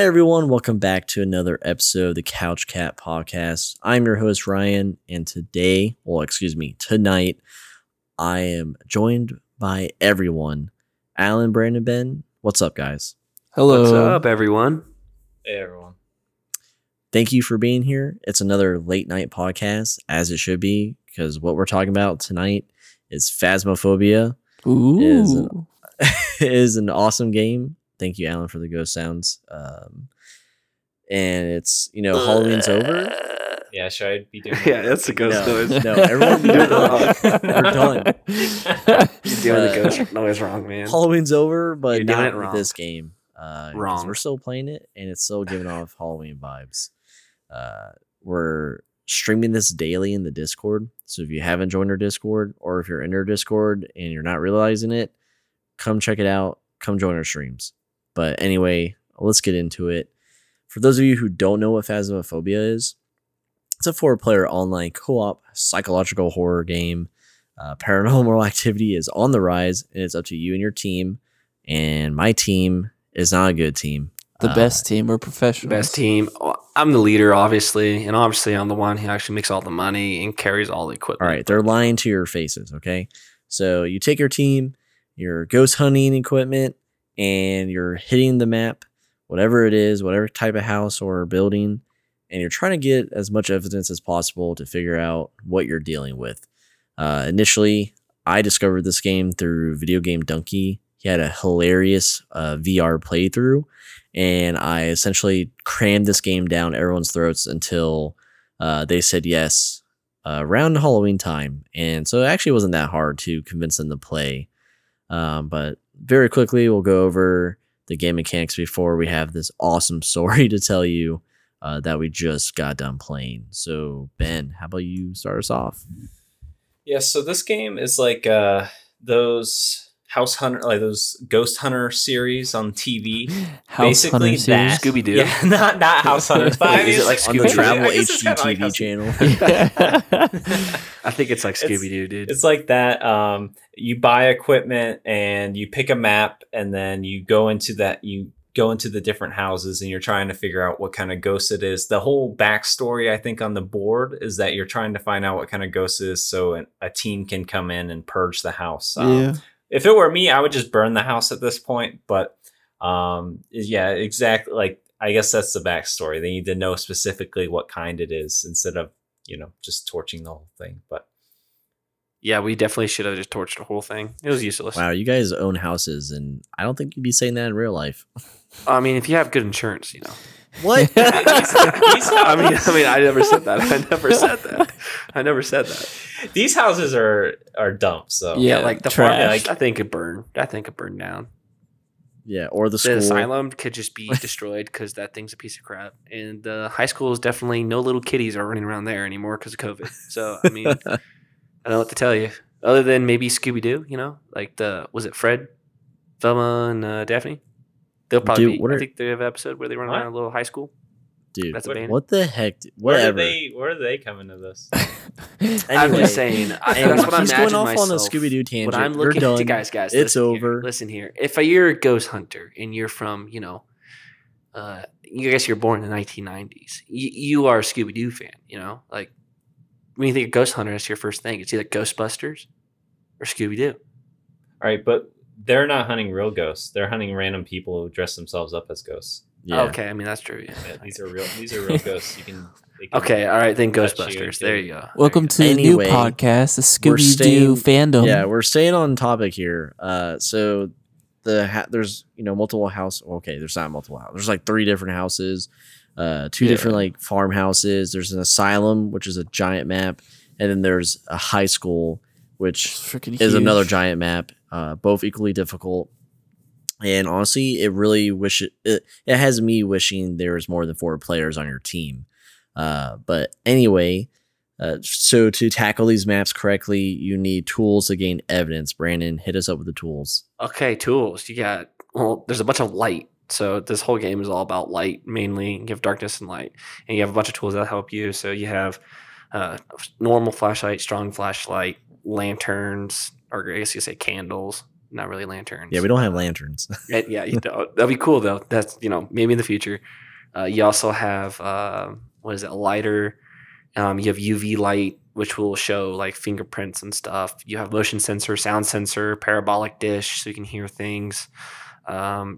Hey everyone, welcome back to another episode of the Couch Cat Podcast. I'm your host Ryan, and tonight, I am joined by everyone. Alan, Brandon, Ben, what's up guys? Hello. What's up everyone? Hey everyone. Thank you for being here. It's another late night podcast, as it should be, because what we're talking about tonight is Phasmophobia. Ooh. It is an awesome game. Thank you, Alan, for the ghost sounds. And it's, you know, Halloween's over. Yeah, should I be doing that? Yeah, that's the ghost noise. No, everyone be doing that. We're done. You're doing the ghost noise wrong, man. Halloween's over, but not with this game. Wrong. We're still playing it, and it's still giving off Halloween vibes. We're streaming this daily in the Discord. So if you haven't joined our Discord, or if you're in our Discord and you're not realizing it, come check it out. Come join our streams. But anyway, let's get into it. For those of you who don't know what Phasmophobia is, it's a 4-player online co-op psychological horror game. Paranormal activity is on the rise, and it's up to you and your team. And my team is not a good team. The best team or professional. Best team. I'm the leader, obviously. And obviously, I'm the one who actually makes all the money and carries all the equipment. All right. They're lying to your faces, okay? So you take your team, your ghost hunting equipment, and you're hitting the map, whatever it is, whatever type of house or building, and you're trying to get as much evidence as possible to figure out what you're dealing with. Initially, I discovered this game through Video Game Dunkey. He had a hilarious VR playthrough, and I essentially crammed this game down everyone's throats until they said yes around Halloween time. And so it actually wasn't that hard to convince them to play. But very quickly, we'll go over the game mechanics before we have this awesome story to tell you that we just got done playing. So, Ben, how about you start us off? Yeah, so this game is like those House Hunter, like those Ghost Hunter series on TV. House Hunter series? Scooby-Doo? Yeah, not House Hunters. But is it like Scooby-Doo? On the Travel HGTV like channel? I think it's like Scooby-Doo, dude. It's like that. You buy equipment and you pick a map, and then you go into that. You go into the different houses, and you're trying to figure out what kind of ghost it is. The whole backstory, I think, on the board is that you're trying to find out what kind of ghost it is, so a team can come in and purge the house. Yeah. If it were me, I would just burn the house at this point. But yeah, exactly. Like I guess that's the backstory. They need to know specifically what kind it is instead of just torching the whole thing, but. Yeah, we definitely should have just torched the whole thing. It was useless. Wow, you guys own houses, and I don't think you'd be saying that in real life. I mean, if you have good insurance, What? I mean, I never said that. These houses are dumps, so. Yeah, like the farm, I think it burned. down. Yeah, or the school. The asylum could just be destroyed because that thing's a piece of crap. And the high school is definitely, no little kitties are running around there anymore because of COVID. So, I mean... I don't know what to tell you. Other than maybe Scooby-Doo, like was it Fred, Velma, and Daphne? They'll probably I think they have an episode where they run around a little high school. Dude, that's what the heck? Whatever. Where are they coming to this? Anyway, I'm just saying. That's what I'm going off myself, on a Scooby-Doo tangent. When I'm looking at you guys. It's over. Listen here. If you're a ghost hunter and you're from, I guess you're born in the 1990s. You are a Scooby-Doo fan, like. When you think of Ghost Hunter, that's your first thing. It's either Ghostbusters or Scooby-Doo. All right, but they're not hunting real ghosts. They're hunting random people who dress themselves up as ghosts. Yeah. Okay, I mean, that's true. Yeah. Yeah, these are real ghosts. Okay, all right, then Ghostbusters. There you go. Welcome to the new podcast, the Scooby-Doo fandom. Yeah, we're staying on topic here. So there's, multiple houses. Okay, there's not multiple houses. There's like 3 different houses. Two different farmhouses. There's an asylum, which is a giant map, and then there's a high school, which is another giant map. Both equally difficult, and honestly, it really it has me wishing there was more than 4 players on your team. But anyway, so to tackle these maps correctly, you need tools to gain evidence. Brandon, hit us up with the tools. Okay, tools. There's a bunch of light. So this whole game is all about light, mainly. You have darkness and light, and you have a bunch of tools that help you. So you have normal flashlight, strong flashlight, lanterns, or I guess you say candles, not really lanterns. Yeah, we don't have lanterns. Yeah, you don't. That'd be cool though. That's, you know, maybe in the future. You also have what is it, a lighter? You have UV light, which will show like fingerprints and stuff. You have motion sensor, sound sensor, parabolic dish, so you can hear things.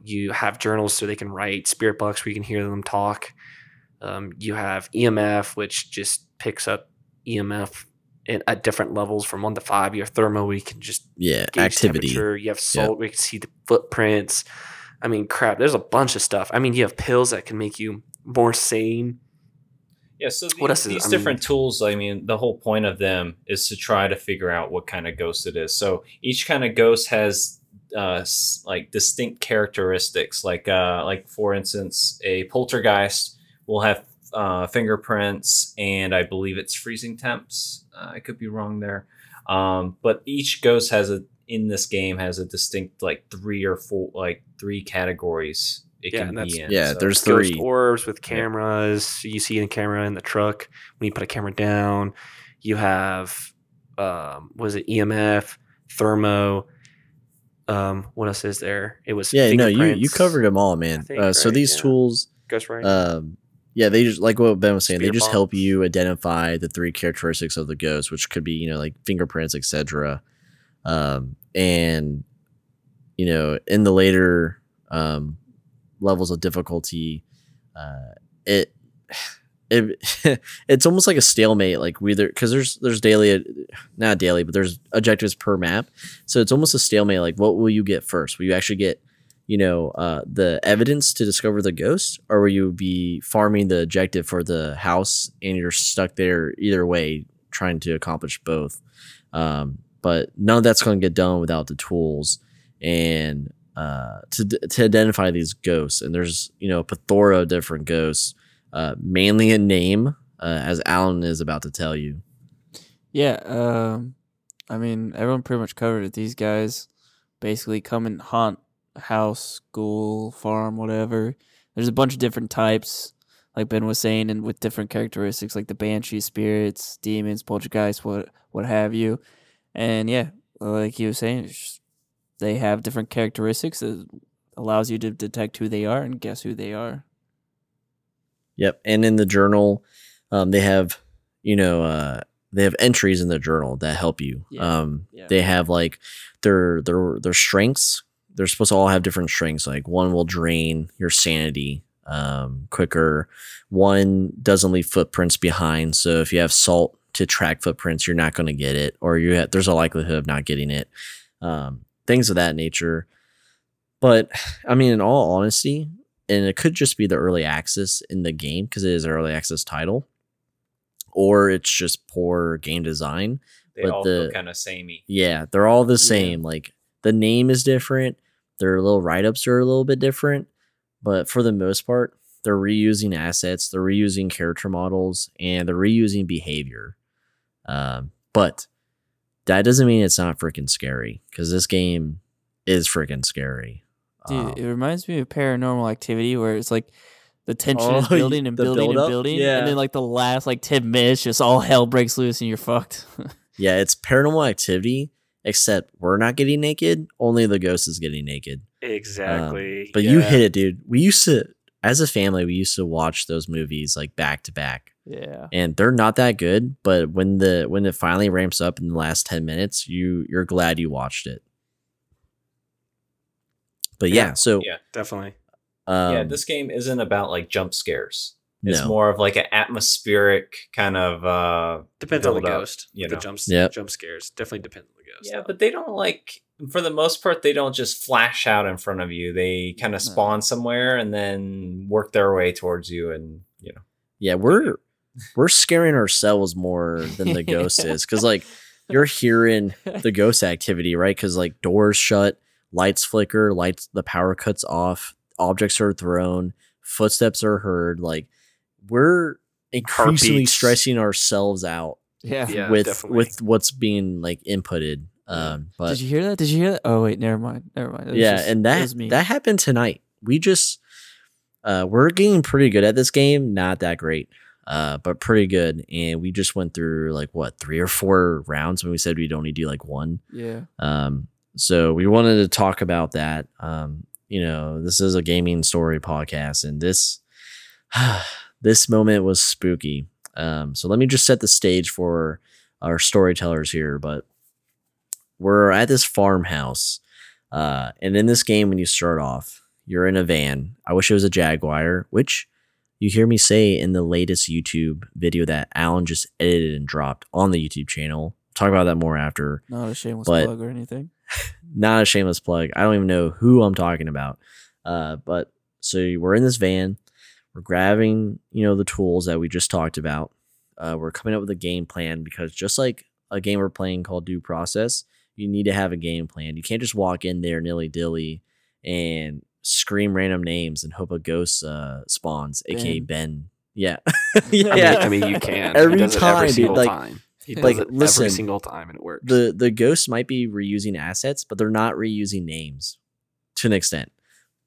You have journals so they can write, spirit box where you can hear them talk. You have EMF, which just picks up EMF at different levels from 1 to 5. You have thermo, where you can just gauge activity. Temperature. You have salt, where you can see the footprints. I mean, crap, there's a bunch of stuff. I mean, you have pills that can make you more sane. Yeah, so these different tools, I mean, the whole point of them is to try to figure out what kind of ghost it is. So each kind of ghost has like distinct characteristics. Like for instance, a poltergeist will have fingerprints, and I believe it's freezing temps. I could be wrong there, but each ghost in this game has a distinct like 3 or 4 categories. So there's 3 ghost orbs with cameras. You see a camera in the truck when you put a camera down. You have EMF, thermo. What else is there? It was you covered them all, man. Think, so right, these tools, goes right. They just like what Ben was saying. They just help you identify the 3 characteristics of the ghost, which could be like fingerprints, etc. And in the later levels of difficulty, it's almost like a stalemate, like because there's there's objectives per map, so it's almost a stalemate, like what will you get first? Will you actually get the evidence to discover the ghost, or will you be farming the objective for the house, and you're stuck there either way trying to accomplish both? But none of that's going to get done without the tools and to identify these ghosts. And there's a plethora of different ghosts, mainly in name, as Alan is about to tell you. Yeah, I mean, everyone pretty much covered it. These guys basically come and haunt a house, school, farm, whatever. There's a bunch of different types, like Ben was saying, and with different characteristics, like the banshee spirits, demons, poltergeists, what have you. And yeah, like he was saying, they have different characteristics that allows you to detect who they are and guess who they are. Yep. And in the journal, they have, they have entries in the journal that help you. Yeah. They have like their strengths. They're supposed to all have different strengths. Like one will drain your sanity quicker. One doesn't leave footprints behind. So if you have salt to track footprints, you're not going to get it, or there's a likelihood of not getting it. Things of that nature. But I mean, in all honesty, and it could just be the early access in the game, because it is an early access title, or it's just poor game design. They all look kind of samey. Yeah, they're all the same. Yeah. Like the name is different. Their little write-ups are a little bit different, but for the most part, they're reusing assets, they're reusing character models, and they're reusing behavior. But that doesn't mean it's not freaking scary, because this game is freaking scary. Dude, it reminds me of Paranormal Activity, where it's like the tension is building and building and building, and then like the last like 10 minutes, just all hell breaks loose and you're fucked. Yeah, it's Paranormal Activity, except we're not getting naked, only the ghost is getting naked. Exactly. But you hit it, dude. We used to, as a family, we used to watch those movies like back to back. Yeah. And they're not that good, but when it finally ramps up in the last 10 minutes, you're glad you watched it. But yeah, definitely. This game isn't about like jump scares. It's more of like an atmospheric kind of depends on the ghost. Jump scares definitely depend on the ghost. Yeah, though. But they don't like, for the most part, they don't just flash out in front of you. They kind of spawn somewhere and then work their way towards you, and Yeah, we're scaring ourselves more than the ghost is, because like you're hearing the ghost activity, right? Because like doors shut, lights flicker, the power cuts off, objects are thrown, footsteps are heard. Like we're increasingly stressing ourselves out. Yeah, with what's being like inputted. But did you hear that? Oh wait, never mind. That happened tonight. We just. We're getting pretty good at this game. Not that great, but pretty good. And we just went through like 3 or 4 rounds when we said we'd only do like one. Yeah. So we wanted to talk about that. You know, this is a gaming story podcast, and this moment was spooky. So let me just set the stage for our storytellers here. But we're at this farmhouse. And in this game, when you start off, you're in a van. I wish it was a Jaguar, which you hear me say in the latest YouTube video that Alan just edited and dropped on the YouTube channel. Talk about that more after. Not a shameless plug or anything. Not a shameless plug. I don't even know who I'm talking about. But so we're in this van. We're grabbing, you know, the tools that we just talked about. We're coming up with a game plan, because just like a game we're playing called Due Process, you need to have a game plan. You can't just walk in there nilly-dilly and scream random names and hope a ghost spawns, aka Ben. Yeah. Yeah. I mean, you can. Every time. He does it every single time, and it works. The ghosts might be reusing assets, but they're not reusing names to an extent.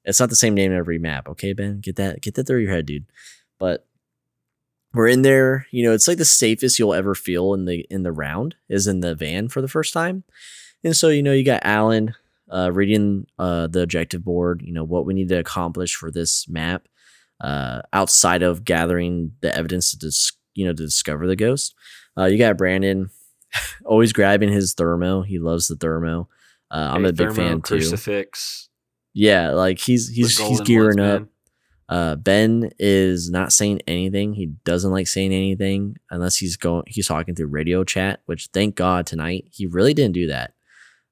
It's not the same name in every map. Okay, Ben, get that through your head, dude. But we're in there. You know, it's like the safest you'll ever feel in the round is in the van for the first time. And so, you know, you got Alan reading the objective board, you know, what we need to accomplish for this map outside of gathering the evidence to discover the ghost. You got Brandon always grabbing his thermo. He loves the thermo. I'm a big fan too. Crucifix. Yeah, like he's gearing up. Ben is not saying anything. He doesn't like saying anything unless he's talking through radio chat, which thank God tonight he really didn't do that.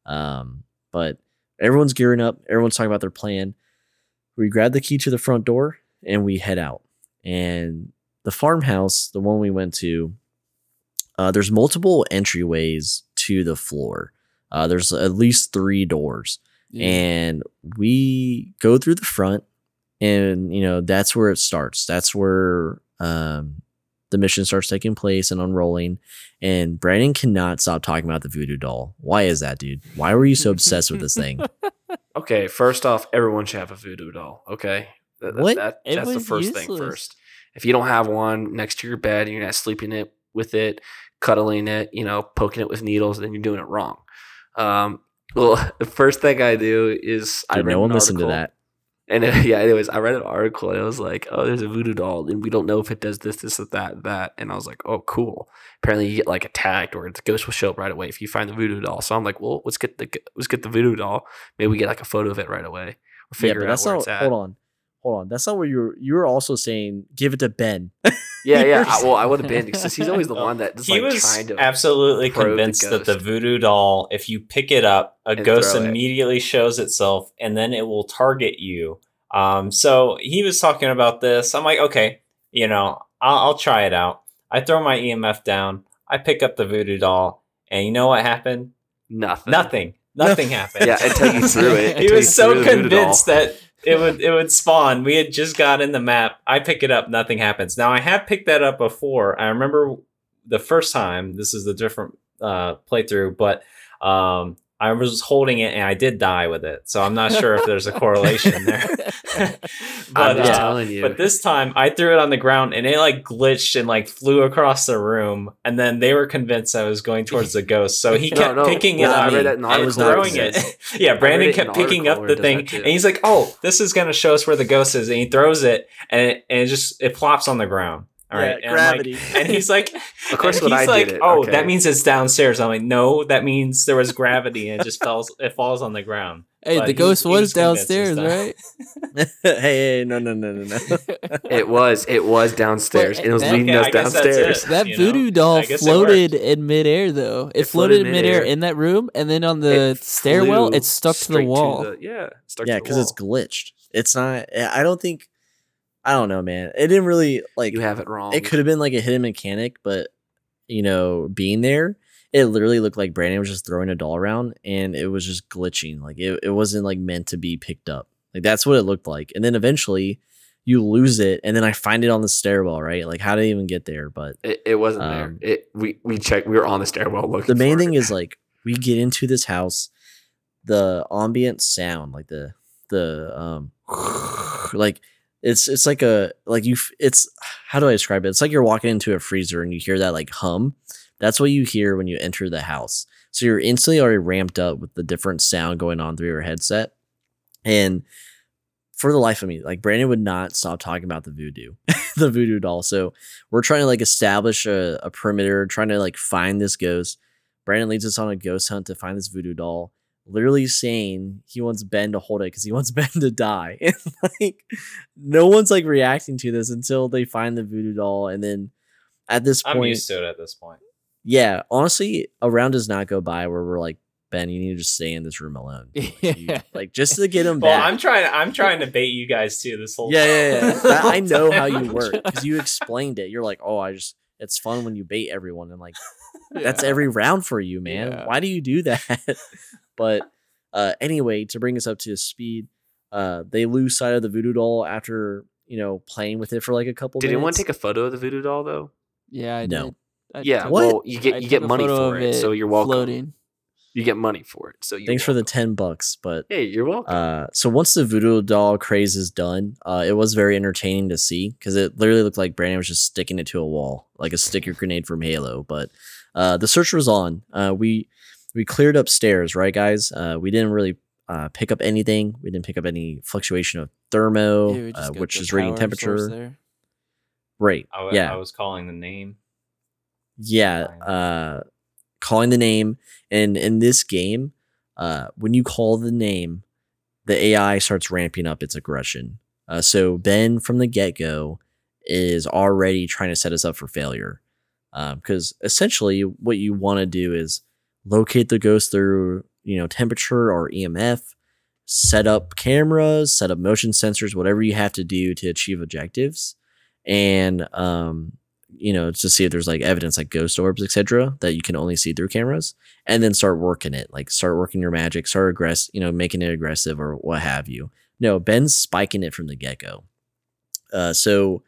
But everyone's gearing up. Everyone's talking about their plan. We grab the key to the front door and we head out. And the farmhouse, the one we went to, there's multiple entryways to the floor. There's at least 3 doors. Yeah. And we go through the front, and, you know, that's where it starts. That's where the mission starts taking place and unrolling. And Brandon cannot stop talking about the voodoo doll. Why is that, dude? Why were you so obsessed with this thing? Okay, first off, everyone should have a voodoo doll, okay? That's the first thing first. If you don't have one next to your bed and you're not sleeping with it, cuddling it, you know, poking it with needles, then you're doing it wrong. Well, the first thing I do is I read an article. No one listened to that. And anyways, I read an article and I was like, oh, there's a voodoo doll and we don't know if it does this, this, that. And I was like, oh, cool. Apparently you get like attacked or the ghost will show up right away if you find the voodoo doll. So I'm like, well, let's get the voodoo doll. Maybe we get like a photo of it right away. We'll figure out where it's at. Hold on. That's not where you were also saying, give it to Ben. Yeah. Well, I would have been, because he's always the one that just, was trying to absolutely convinced that the voodoo doll, if you pick it up, a ghost immediately shows itself and then it will target you. So he was talking about this. I'm like, okay, you know, I'll try it out. I throw my EMF down. I pick up the voodoo doll, and you know what happened? Nothing happened. Yeah, until you threw it. He was so convinced that it would spawn. We had just got in the map. I pick it up. Nothing happens. Now, I have picked that up before. I remember the first time. This is the different playthrough, but I was holding it, and I did die with it. So I'm not sure if there's a correlation there. But I'm telling you. But this time, I threw it on the ground, and it like glitched and like flew across the room. And then they were convinced I was going towards the ghost. So he kept picking it up. I was throwing it. Yeah, Brandon kept picking up the thing. And he's like, oh, this is going to show us where the ghost is. And he throws it, and it plops on the ground. All right. Yeah, gravity. And he's like, of course, what I did. Oh, okay. That means it's downstairs. I'm like, no, that means there was gravity and it just falls on the ground. Hey, but the ghost was downstairs, right? hey, no. It was downstairs. It was leading us downstairs. That voodoo doll floated in midair, though. It floated in midair in that room, and then on the stairwell, it stuck to the wall. Yeah, because it's glitched. It's not. I don't know, man. It didn't really like. You have it wrong. It could have been like a hidden mechanic, but you know, being there, it literally looked like Brandon was just throwing a doll around, and it was just glitching. Like it wasn't like meant to be picked up. Like that's what it looked like. And then eventually, you lose it, and then I find it on the stairwell. Right? Like how did I even get there? But it wasn't there. We checked. We were on the stairwell looking. The main thing is like we get into this house, the ambient sound, like the like. It's like a like you it's how do I describe it? It's like you're walking into a freezer and you hear that like hum. That's what you hear when you enter the house. So you're instantly already ramped up with the different sound going on through your headset. And for the life of me, like, Brandon would not stop talking about the voodoo, the voodoo doll. So we're trying to like establish a perimeter, trying to like find this ghost. Brandon leads us on a ghost hunt to find this voodoo doll, literally saying he wants Ben to hold it because he wants Ben to die. And like, no one's like reacting to this until they find the voodoo doll. And then at this point, I'm used to it at this point. Yeah. Honestly, a round does not go by where we're like, Ben, you need to just stay in this room alone. Like, you, like just to get him back. Well, I'm trying to bait you guys too this whole time. Yeah. That, I know how you work because you explained it. You're like, oh, it's fun when you bait everyone. I'm like, that's every round for you, man. Yeah. Why do you do that? But anyway, to bring us up to speed, they lose sight of the voodoo doll after, you know, playing with it for like a couple minutes. Did anyone take a photo of the voodoo doll though? Yeah, I did. Yeah, well, you get money for it, so you're welcome. Floating. You get money for it, so thanks for the $10. But hey, you're welcome. So once the voodoo doll craze is done, it was very entertaining to see because it literally looked like Brandon was just sticking it to a wall like a sticker grenade from Halo. But the search was on. We cleared upstairs, right, guys? We didn't really pick up anything. We didn't pick up any fluctuation of thermo, which is reading temperature. There. Right. I was calling the name. Yeah. Calling the name, and in this game, when you call the name, the AI starts ramping up its aggression. So Ben from the get-go is already trying to set us up for failure, because essentially what you want to do is locate the ghost through, you know, temperature or EMF, set up cameras, set up motion sensors, whatever you have to do to achieve objectives, and you know, to see if there's like evidence like ghost orbs, etc., that you can only see through cameras, and then start working it, like start working your magic, start aggress, you know, making it aggressive or what have you. No, Ben's spiking it from the get-go. So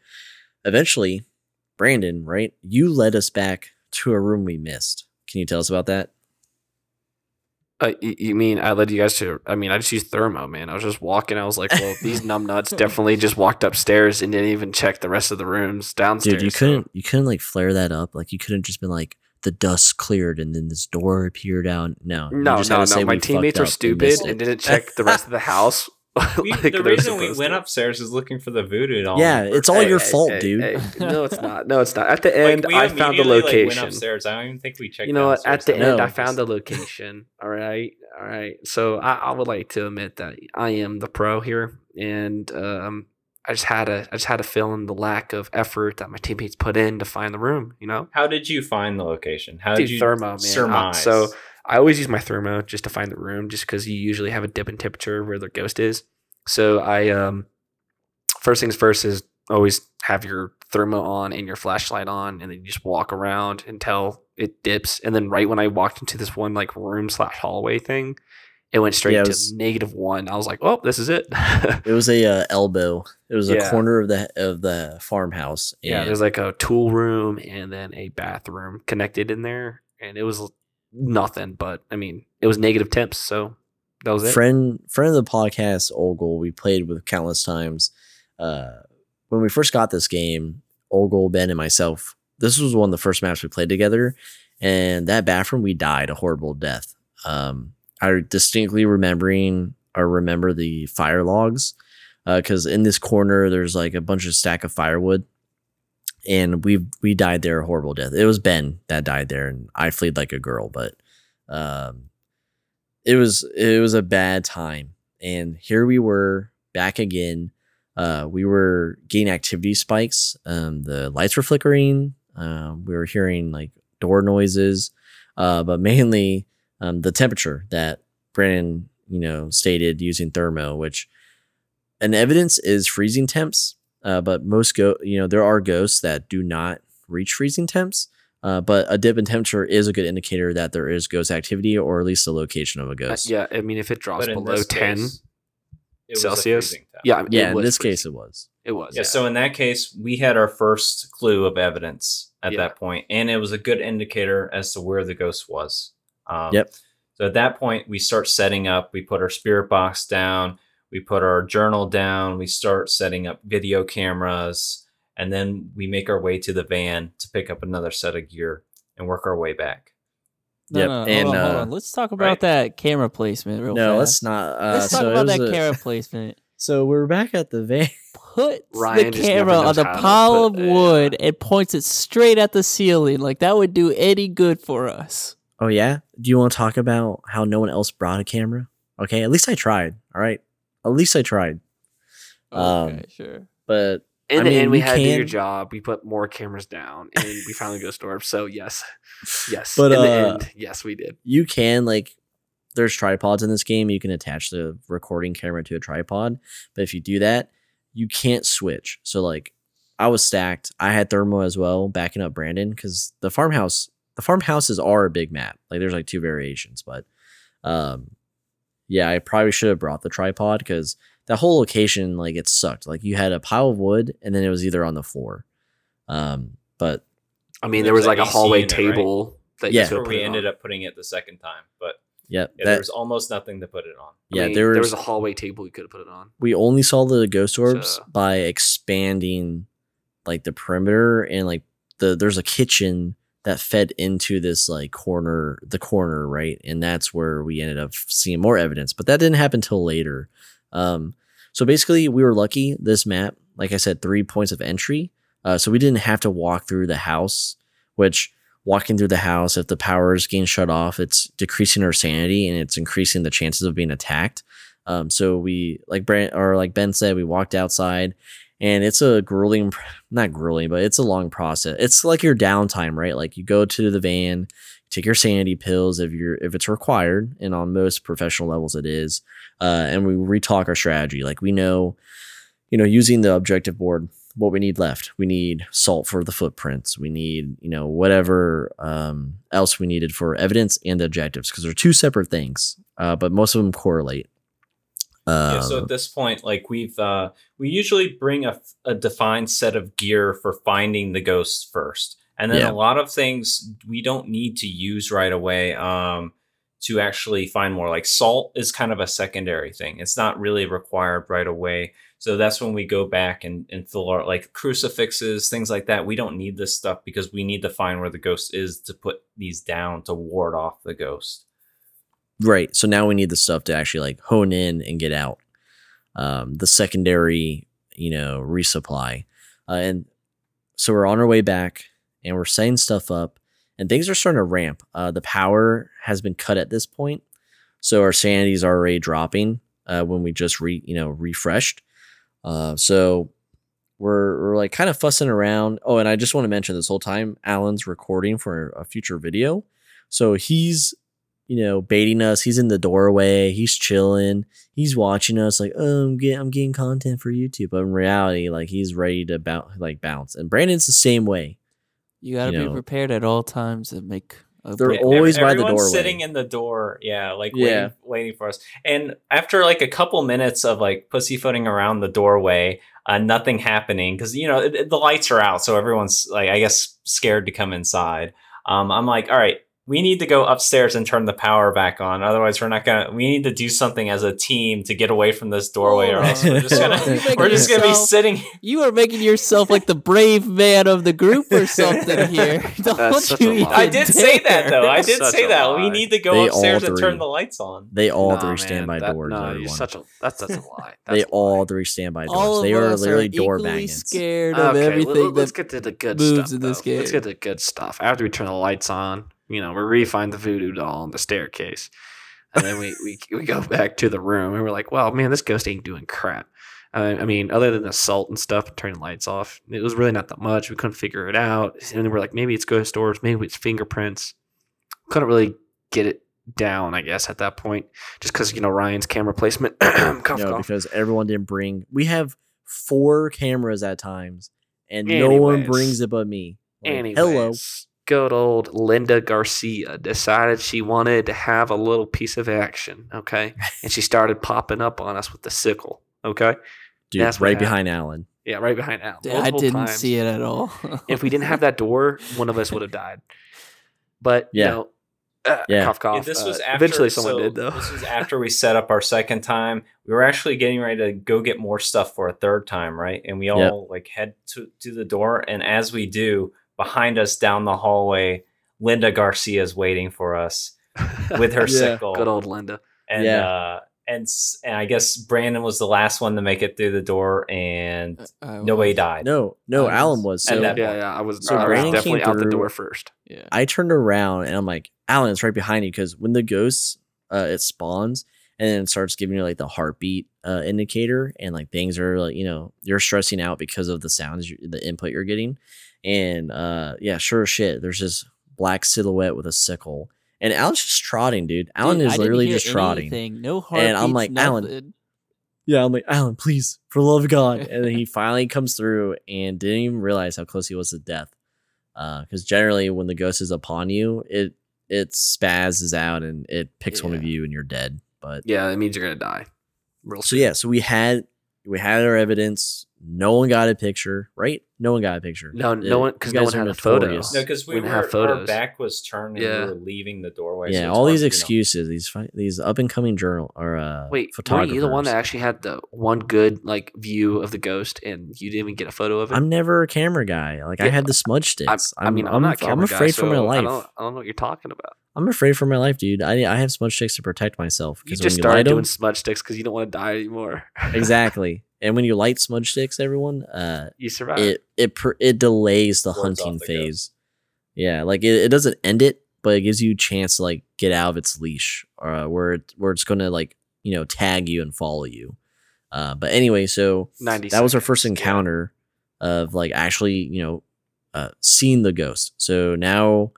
eventually, Brandon, right, you led us back to a room we missed. Can you tell us about that? You mean I led you guys to? I mean, I just used thermo, man. I was just walking. I was like, well, these numbnuts definitely just walked upstairs and didn't even check the rest of the rooms downstairs. Dude, you couldn't like flare that up. Like, you couldn't just been like, the dust cleared and then this door appeared out. No. My teammates were stupid and didn't check the rest of the house. The reason we went upstairs is looking for the voodoo doll. Yeah, it's all your fault, dude. No, it's not. At the end, I found the location. Like, went upstairs. I don't even think we checked. You know what? At the end, I found the location. All right. So I would like to admit that I am the pro here, and I just had a feeling the lack of effort that my teammates put in to find the room. You know, how did you find the location? How did you thermo, man? So I always use my thermo just to find the room, just because you usually have a dip in temperature where the ghost is. So I, first things first is always have your thermo on and your flashlight on, and then you just walk around until it dips. And then right when I walked into this one like room/hallway thing, it went straight to -1. I was like, oh, this is it. It was a elbow. It was a corner of the farmhouse. Yeah, there's like a tool room and then a bathroom connected in there, and it was nothing, but I mean, it was negative temps, so that was it. Friend of the podcast, Ogul, we played with countless times. When we first got this game, Ogul, Ben, and myself, this was one of the first maps we played together, and that bathroom, we died a horrible death. I distinctly remember the fire logs, because in this corner there's like a bunch of stack of firewood. And we died there a horrible death. It was Ben that died there, and I fled like a girl. But it was a bad time. And here we were back again. We were getting activity spikes. The lights were flickering. We were hearing like door noises, but mainly the temperature that Brandon, you know, stated using thermo, which an evidence is freezing temps. But most there are ghosts that do not reach freezing temps. But a dip in temperature is a good indicator that there is ghost activity, or at least the location of a ghost. Yeah, I mean, if it drops below 10 Celsius, yeah. In this case, it was. Yeah. So in that case, we had our first clue of evidence at that point, and it was a good indicator as to where the ghost was. So at that point, we start setting up. We put our spirit box down. We put our journal down, we start setting up video cameras, and then we make our way to the van to pick up another set of gear and work our way back. Hold on. Let's talk about that camera placement real fast. No, let's not. Let's talk about that camera placement. So we're back at the van. Puts Ryan the camera on the pile of wood and points it straight at the ceiling. Like, that would do any good for us. Oh, yeah? Do you want to talk about how no one else brought a camera? Okay, at least I tried. All right? At least I tried. Okay, sure. But in the end, we had to do your job. We put more cameras down, and we finally got a storm. So, yes. Yes. But in the end, yes, we did. You can, like, there's tripods in this game. You can attach the recording camera to a tripod. But if you do that, you can't switch. So, like, I was stacked. I had thermal as well, backing up Brandon, because the farmhouses are a big map. Like, there's, like, two variations. But, yeah, I probably should have brought the tripod, because that whole location, like, it sucked. Like, you had a pile of wood, and then it was either on the floor. But I mean, there was like a hallway table that we ended up putting it the second time. But yeah, there was almost nothing to put it on. Yeah, I mean, there was a hallway table we could have put it on. We only saw the ghost orbs by expanding, like, the perimeter, and like there's a kitchen that fed into this, like, corner, right? And that's where we ended up seeing more evidence. But that didn't happen till later. So basically, we were lucky. This map, like I said, 3 points of entry. So we didn't have to walk through the house, which walking through the house, if the power is getting shut off, it's decreasing our sanity and it's increasing the chances of being attacked. So we, like Ben said, we walked outside, and it's a not grueling, but it's a long process. It's like your downtime, right? Like, you go to the van, take your sanity pills if it's required, and on most professional levels it is. And we retalk our strategy. Like, we know, using the objective board, what we need left. We need salt for the footprints. We need, whatever else we needed for evidence and the objectives, because they're two separate things. But most of them correlate. So at this point, like, we usually bring a defined set of gear for finding the ghosts first. And then a lot of things we don't need to use right away to actually find more. Like, salt is kind of a secondary thing. It's not really required right away. So that's when we go back and fill our, like, crucifixes, things like that. We don't need this stuff because we need to find where the ghost is to put these down to ward off the ghost. Right. So now we need the stuff to actually, like, hone in and get out. The secondary, resupply. And so we're on our way back, and we're setting stuff up, and things are starting to ramp. The power has been cut at this point, so our sanity is already dropping when we just refreshed. So we're like kind of fussing around. Oh, and I just want to mention, this whole time Alan's recording for a future video, so he's baiting us. He's in the doorway. He's chilling. He's watching us like, oh, I'm getting content for YouTube. But in reality, like, he's ready to bounce. And Brandon's the same way. You got to be prepared at all times and make. They're always by the doorway. Everyone's sitting in the door. Yeah, like, waiting for us. And after like a couple minutes of like pussyfooting around the doorway, nothing happening, because the lights are out, so everyone's like, I guess, scared to come inside. I'm like, all right, we need to go upstairs and turn the power back on. Otherwise, we need to do something as a team to get away from this doorway, or else we're just going to be sitting. You are making yourself like the brave man of the group or something here. I did say that, though. I did say that. Lie. We need to go upstairs and turn the lights on. They all three stand by doors. That's such a lie. They all three stand by doors. They are literally door magnets. Scared of everything. Let's get to the good stuff. Let's get to the good stuff. After we turn the lights on, we re-find the voodoo doll on the staircase. And then we go back to the room, and we're like, well, man, this ghost ain't doing crap. I mean, other than the salt and stuff, turning lights off, it was really not that much. We couldn't figure it out. And then we're like, maybe it's ghost orbs, maybe it's fingerprints. Couldn't really get it down, I guess, at that point, just because, Ryan's camera placement. Because everyone didn't bring. We have 4 cameras at times, and no one brings it but me. Like, hello. Good old Linda Garcia decided she wanted to have a little piece of action, okay? And she started popping up on us with the sickle, okay? Dude, that's right behind Alan. Yeah, right behind Alan. Dude, I didn't see it at all. If we didn't have that door, one of us would have died. But, cough, cough. Yeah, this was after, eventually someone did, though. This was after we set up our second time. We were actually getting ready to go get more stuff for a third time, right? And we all head to the door, and as we do, behind us down the hallway, Linda Garcia is waiting for us with her sickle. Good old Linda. And and I guess Brandon was the last one to make it through the door, and nobody died. No, Alan was. So, I was, so Brandon was definitely out the door first. Yeah. I turned around and I'm like, Alan, it's right behind you, because when the ghost it spawns and then it starts giving you like the heartbeat indicator, and like things are like, you know, you're stressing out because of the sounds, the input you're getting, and sure as shit, there's this black silhouette with a sickle. And Alan's just trotting, dude. Alan is literally just trotting. No heartbeats, and I'm like, Alan. Yeah, I'm like, Alan, please, for the love of God. And then he finally comes through, and didn't even realize how close he was to death. Because generally, when the ghost is upon you, it spazzes out and it picks one of you, and you're dead. But yeah, that means you're gonna die. Real soon. So yeah, so we had our evidence. No one got a picture, right? No one got a picture. No one, because no one had a photo. No, because we were, our back was turned and we were leaving the doorway. Yeah, so all these excuses, these up and coming journal or photographers. Were you the one that actually had the one good like view of the ghost, and you didn't even get a photo of it? I'm never a camera guy. Like I had the smudge sticks. I'm not a camera guy. I'm afraid for my life. I don't know what you're talking about. I'm afraid for my life, dude. I have smudge sticks to protect myself. You just started doing smudge sticks because you don't want to die anymore. Exactly. And when you light smudge sticks, everyone, you survive. It delays the hunting phase. Yeah, like it doesn't end it, but it gives you a chance to like get out of its leash, where it's gonna like, you know, tag you and follow you. But anyway, so that was our first encounter of like actually, you know, seeing the ghost. So now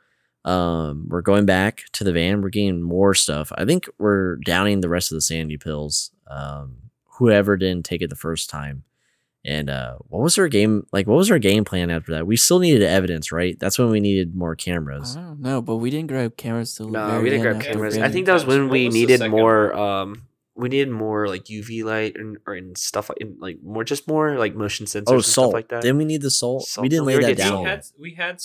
we're going back to the van. We're getting more stuff. I think we're downing the rest of the sanity pills. Whoever didn't take it the first time. And what was our game? Like, what was our game plan after that? We still needed evidence, right? That's when we needed more cameras. I don't know, but we didn't grab cameras. We didn't grab cameras. I think that was when we needed more. We needed more like UV light and stuff like more, just more like motion sensors and stuff like that. Then we need the salt. We didn't lay that down. We had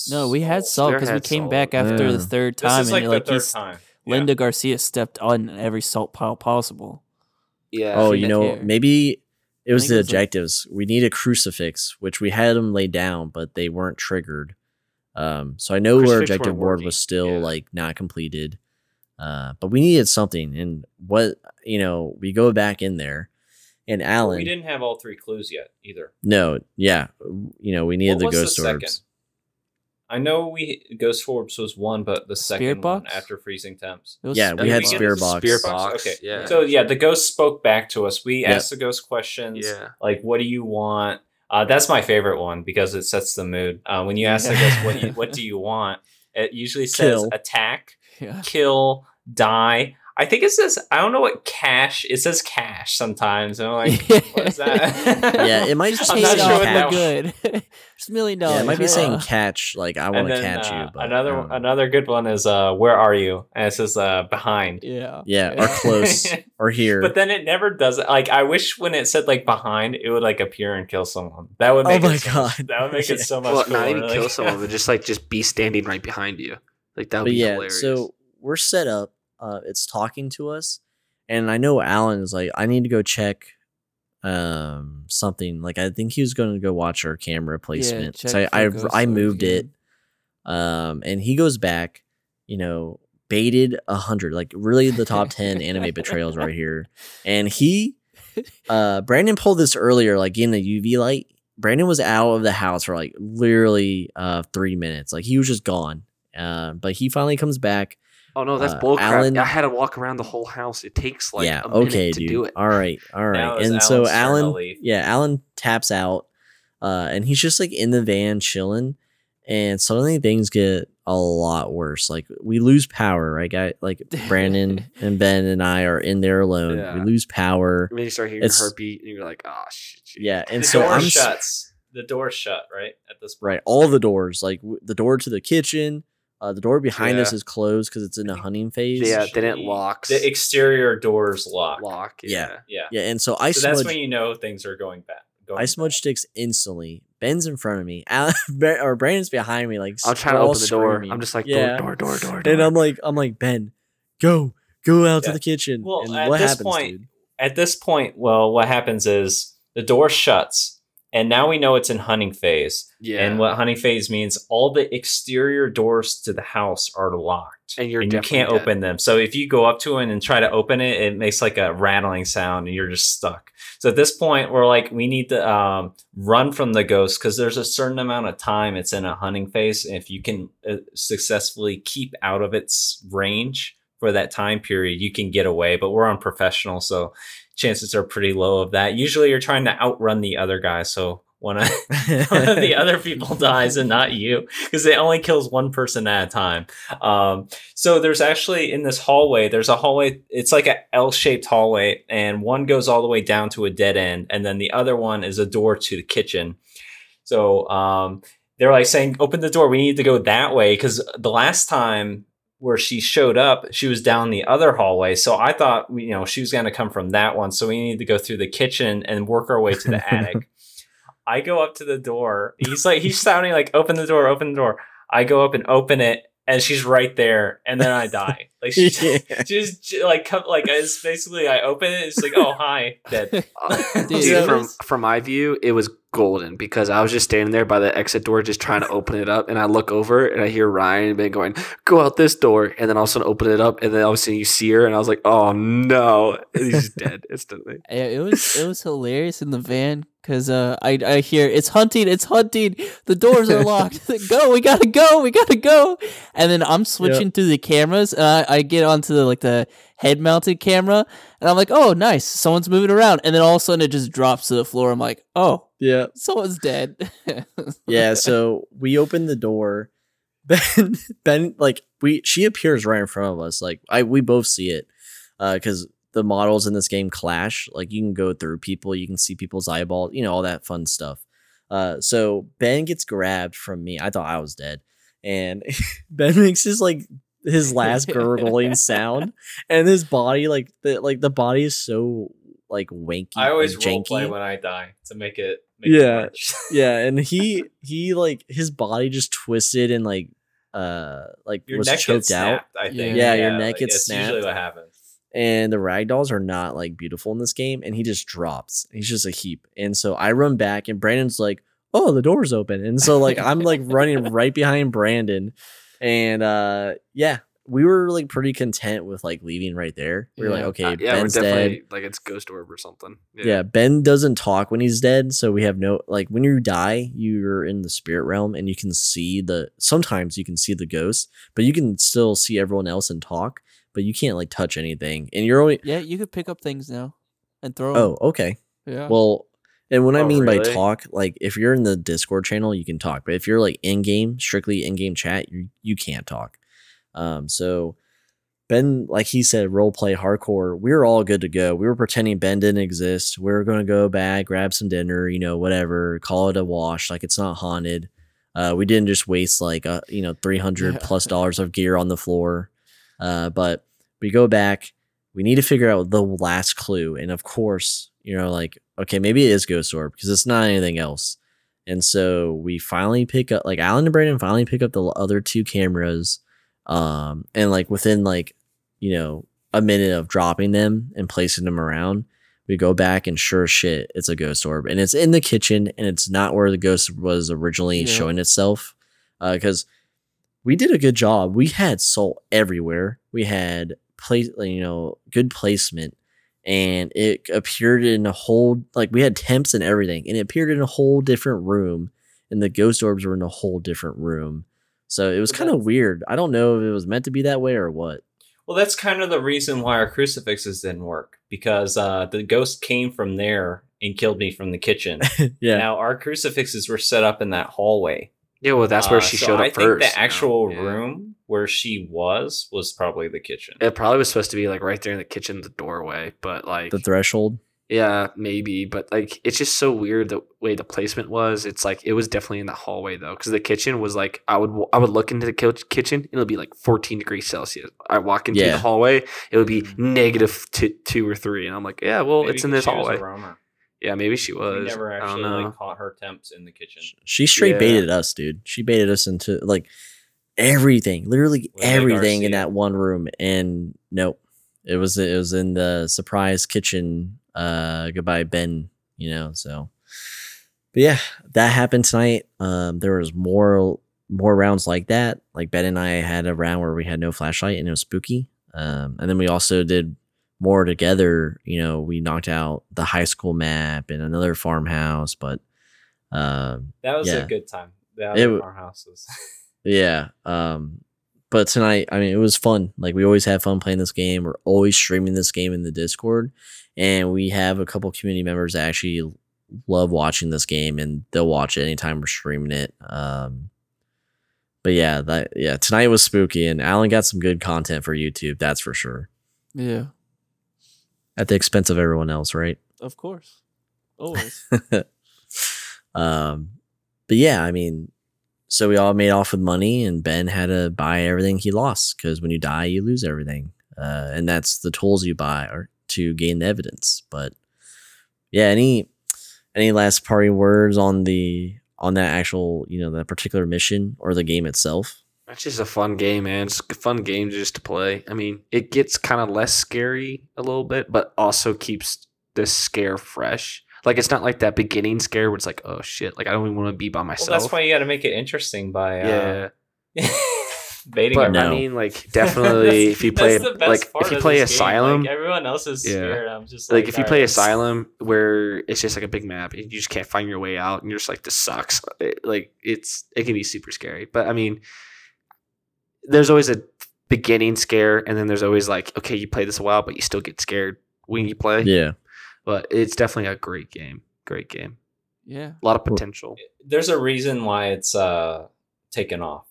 salt because we came back after the third time. This is like the third time. Linda Garcia stepped on every salt pile possible. Yeah. Oh, you know, maybe it was the objectives. We need a crucifix, which we had them laid down, but they weren't triggered. So I know our objective board was still like not completed, but we needed something. And what, you know, we go back in there, and Alan. We didn't have all three clues yet either. No. Yeah. You know, we needed the ghost orbs. I know ghost orbs was one, but the second one after freezing temps. We had spirit box. Okay. Yeah. So yeah, the ghost spoke back to us. We asked the ghost questions. Yeah. Like, what do you want? That's my favorite one because it sets the mood. When you ask the ghost, what do you want? It usually says attack, kill, die. I think it says, I don't know what cash. It says cash sometimes. And I'm like, what's that? Yeah, it might just change it off good. It's $1 million. Yeah, it might be saying catch. Like, I want to catch you. But another good one is, where are you? And it says behind. Yeah. Yeah, or close, or here. But then it never does it. Like, I wish when it said, like, behind, it would, like, appear and kill someone. That would make it so much cooler. Not even kill someone, but just, like, just be standing right behind you. Like, that would be hilarious. So we're set up. It's talking to us, and I know Alan is like, I need to go check something. Like, I think he was going to go watch our camera placement. So I moved it, and he goes back, you know, baited 100, like really the top 10 anime betrayals right here. And he, Brandon pulled this earlier, like in the UV light. Brandon was out of the house for like literally 3 minutes. Like, he was just gone. But he finally comes back. Oh, no, that's bullcrap. Alan, I had to walk around the whole house. It takes like a minute to do it. All right. And Alan's so Alan taps out, and he's just like in the van chilling. And suddenly things get a lot worse. Like, we lose power, right, guy? Like, Brandon and Ben and I are in there alone. Yeah. We lose power. And then you start hearing your heartbeat, and you're like, oh, shit. Yeah, and so I'm shuts. The door shut, right, at this point. Right, all the doors. Like, the door to the kitchen. The door behind us is closed because it's in a hunting phase. Yeah, they didn't lock. The exterior doors lock. Yeah. And so that's when you know things are going bad. I smudge sticks instantly. Ben's in front of me, or Brandon's behind me. Like, I'll try to open the door. I'm just like, door. And I'm like, Ben, go out to the kitchen. Well, and what happens, dude? At this point, well, what happens is the door shuts. And now we know it's in hunting phase. Yeah. And what hunting phase means, all the exterior doors to the house are locked. And you can't open them. So if you go up to it and try to open it, it makes like a rattling sound and you're just stuck. So at this point, we're like, we need to run from the ghost because there's a certain amount of time it's in a hunting phase. And if you can successfully keep out of its range for that time period, you can get away. But we're on professional, so chances are pretty low of that. Usually you're trying to outrun the other guy, so one of the other people dies and not you, because it only kills one person at a time. So there's actually, in this hallway, there's a hallway, it's like an L-shaped hallway, and one goes all the way down to a dead end, and then the other one is a door to the kitchen. So they're like saying, open the door, we need to go that way, because the last time where she showed up, she was down the other hallway. So I thought, you know, she was going to come from that one. So we need to go through the kitchen and work our way to the attic. I go up to the door. He's sounding like, open the door, open the door. I go up and open it, and she's right there. And then I die. Like, it's basically, I open it. It's like, oh, hi, dead. Dude, from my view, it was golden because I was just standing there by the exit door, just trying to open it up. And I look over and I hear Ryan going, go out this door. And then all of a sudden open it up. And then all of a sudden you see her. And I was like, oh no, and he's dead instantly. It was hilarious in the van. Cause I hear it's hunting. The doors are locked. Go, we gotta go. And then I'm switching to the cameras. And I get onto the head mounted camera, and I'm like, oh nice, someone's moving around. And then all of a sudden it just drops to the floor. I'm like, oh yeah, someone's dead. Yeah. So we open the door. Ben she appears right in front of us. We both see it. Cause the models in this game clash. You can go through people, you can see people's eyeball, all that fun stuff. So Ben gets grabbed from me. I thought I was dead, and Ben makes his last gurgling sound, and his body the body is so wanky. I always roleplay when I die to make it. Yeah. And he his body just twisted and your was neck choked out. Snapped, I think. Yeah, your neck gets snapped. That's usually what happens. And the ragdolls are not beautiful in this game, and he just drops. He's just a heap. And so I run back, and Brandon's like, "Oh, the door's open." And so I'm running right behind Brandon, and we were pretty content with leaving right there. We were okay, Ben's definitely dead. It's Ghost Orb or something. Yeah, Ben doesn't talk when he's dead, so we have no when you die, you're in the spirit realm, and you can see sometimes you can see the ghost, but you can still see everyone else and talk. But you can't touch anything, and you're only you could pick up things now and throw them. Oh, okay. Yeah. Well, and what I mean by talk, if you're in the Discord channel, you can talk, but if you're strictly in game chat, you can't talk. So Ben, he said, role play hardcore. We were all good to go. We were pretending Ben didn't exist. We were gonna go back, grab some dinner, whatever, call it a wash. It's not haunted. We didn't just waste $300 plus dollars of gear on the floor. But we go back, we need to figure out the last clue. And of course, okay, maybe it is Ghost Orb because it's not anything else. And so we finally pick up, Alan and Brandon finally pick up the other two cameras. And within a minute of dropping them and placing them around, we go back and sure as shit, it's a Ghost Orb, and it's in the kitchen, and it's not where the ghost was originally showing itself. Cause we did a good job. We had salt everywhere. We had good placement, and it appeared in a whole we had temps and everything, and it appeared in a whole different room, and the ghost orbs were in a whole different room. So it was kind of weird. I don't know if it was meant to be that way or what. Well, that's kind of the reason why our crucifixes didn't work, because the ghost came from there and killed me from the kitchen. Yeah. Now our crucifixes were set up in that hallway. Yeah, well, that's where she showed up first. I think the actual room where she was probably the kitchen. It probably was supposed to be right there in the kitchen, the doorway, but the threshold. Yeah, maybe, but it's just so weird the way the placement was. It's it was definitely in the hallway though, because the kitchen was I would look into the kitchen and it'll be 14 degrees Celsius. I walk into the hallway, it would be negative two or three, and I'm like, yeah, well, maybe it's in this hallway. Yeah, maybe she was. We never actually caught her temps in the kitchen. She straight baited us, dude. She baited us into everything, literally everything in that one room. And nope, it was in the surprise kitchen. Goodbye, Ben. So But yeah, that happened tonight. There was more rounds like that. Like Ben and I had a round where we had no flashlight and it was spooky. And then we also did more together. You know, we knocked out the high school map and another farmhouse, but that was a good time. That was farmhouses. Yeah. But tonight, I mean, it was fun. Like, we always have fun playing this game. We're always streaming this game in the Discord, and we have a couple community members that actually love watching this game, and they'll watch it anytime we're streaming it. But yeah, tonight was spooky, and Alan got some good content for YouTube, that's for sure. Yeah. At the expense of everyone else, right? Of course. Always. But yeah, I mean, so we all made off with money, and Ben had to buy everything he lost, because when you die, you lose everything. And that's the tools you buy to gain the evidence. But yeah, any last party words on that actual, you know, that particular mission or the game itself? That's just a fun game, man. It's a fun game just to play. I mean, it gets kind of less scary a little bit, but also keeps the scare fresh. Like, it's not like that beginning scare where it's like, oh shit, like I don't even want to be by myself. Well, that's why you got to make it interesting by baiting. But I mean, like, definitely if you play Asylum, like, everyone else is scared. I'm just like if you play Asylum, where it's just like a big map and you just can't find your way out, and you're just like, this sucks. It can be super scary. But I mean, there's always a beginning scare, and then there's always like, okay, you play this a while, but you still get scared when you play. Yeah. But it's definitely a great game. Great game. Yeah. A lot of potential. There's a reason why it's taken off.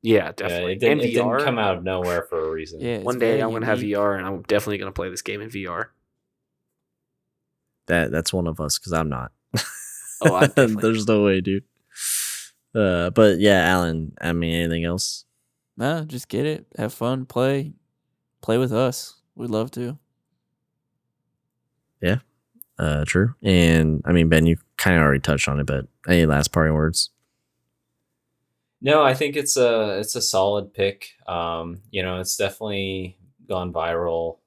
Yeah, definitely. Yeah, it didn't come out of nowhere for a reason. Yeah, one day I'm going to have VR, and I'm definitely going to play this game in VR. That's one of us, because I'm not. Oh, I definitely. There's no way, dude. But yeah, Alan, I mean, anything else? No, just get it. Have fun. Play with us. We'd love to. Yeah, true. And I mean, Ben, you kind of already touched on it, but any last parting words? No, I think it's a solid pick. You know, it's definitely gone viral.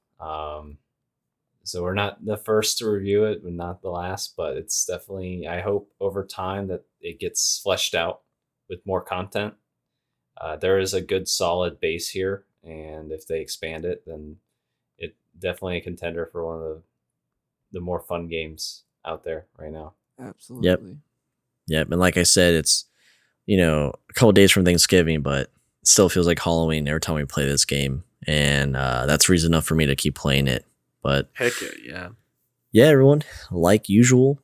So we're not the first to review it, but not the last. But it's definitely, I hope over time that it gets fleshed out with more content. There is a good solid base here, and if they expand it, then it definitely a contender for one of the more fun games out there right now. Absolutely. Yep. And like I said, it's, you know, a couple days from Thanksgiving, but it still feels like Halloween every time we play this game. And that's reason enough for me to keep playing it. But heck yeah. Yeah, everyone, like usual,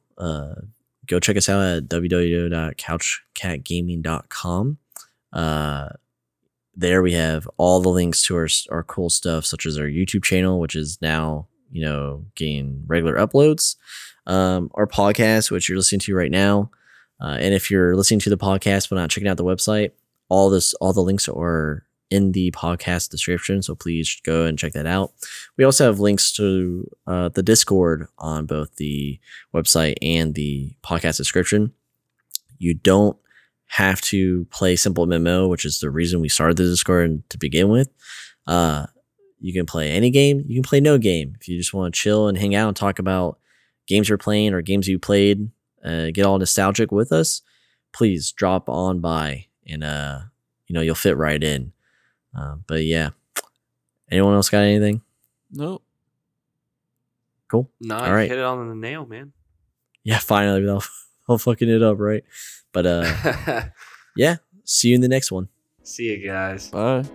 go check us out at www.couchcatgaming.com. There we have all the links to our cool stuff, such as our YouTube channel, which is now, you know, getting regular uploads, our podcast, which you're listening to right now. And if you're listening to the podcast but not checking out the website, all the links are in the podcast description. So please go and check that out. We also have links to the Discord on both the website and the podcast description. You don't have to play Simple MMO, which is the reason we started the Discord to begin with. You can play any game. You can play no game. If you just want to chill and hang out and talk about games you're playing or games you played, get all nostalgic with us, please drop on by, and you know, you'll fit right in. But yeah, anyone else got anything? Nope. Cool. No, all right. Hit it on the nail, man. Yeah, finally, I'll fucking it up, right? But yeah, see you in the next one. See you guys. Bye.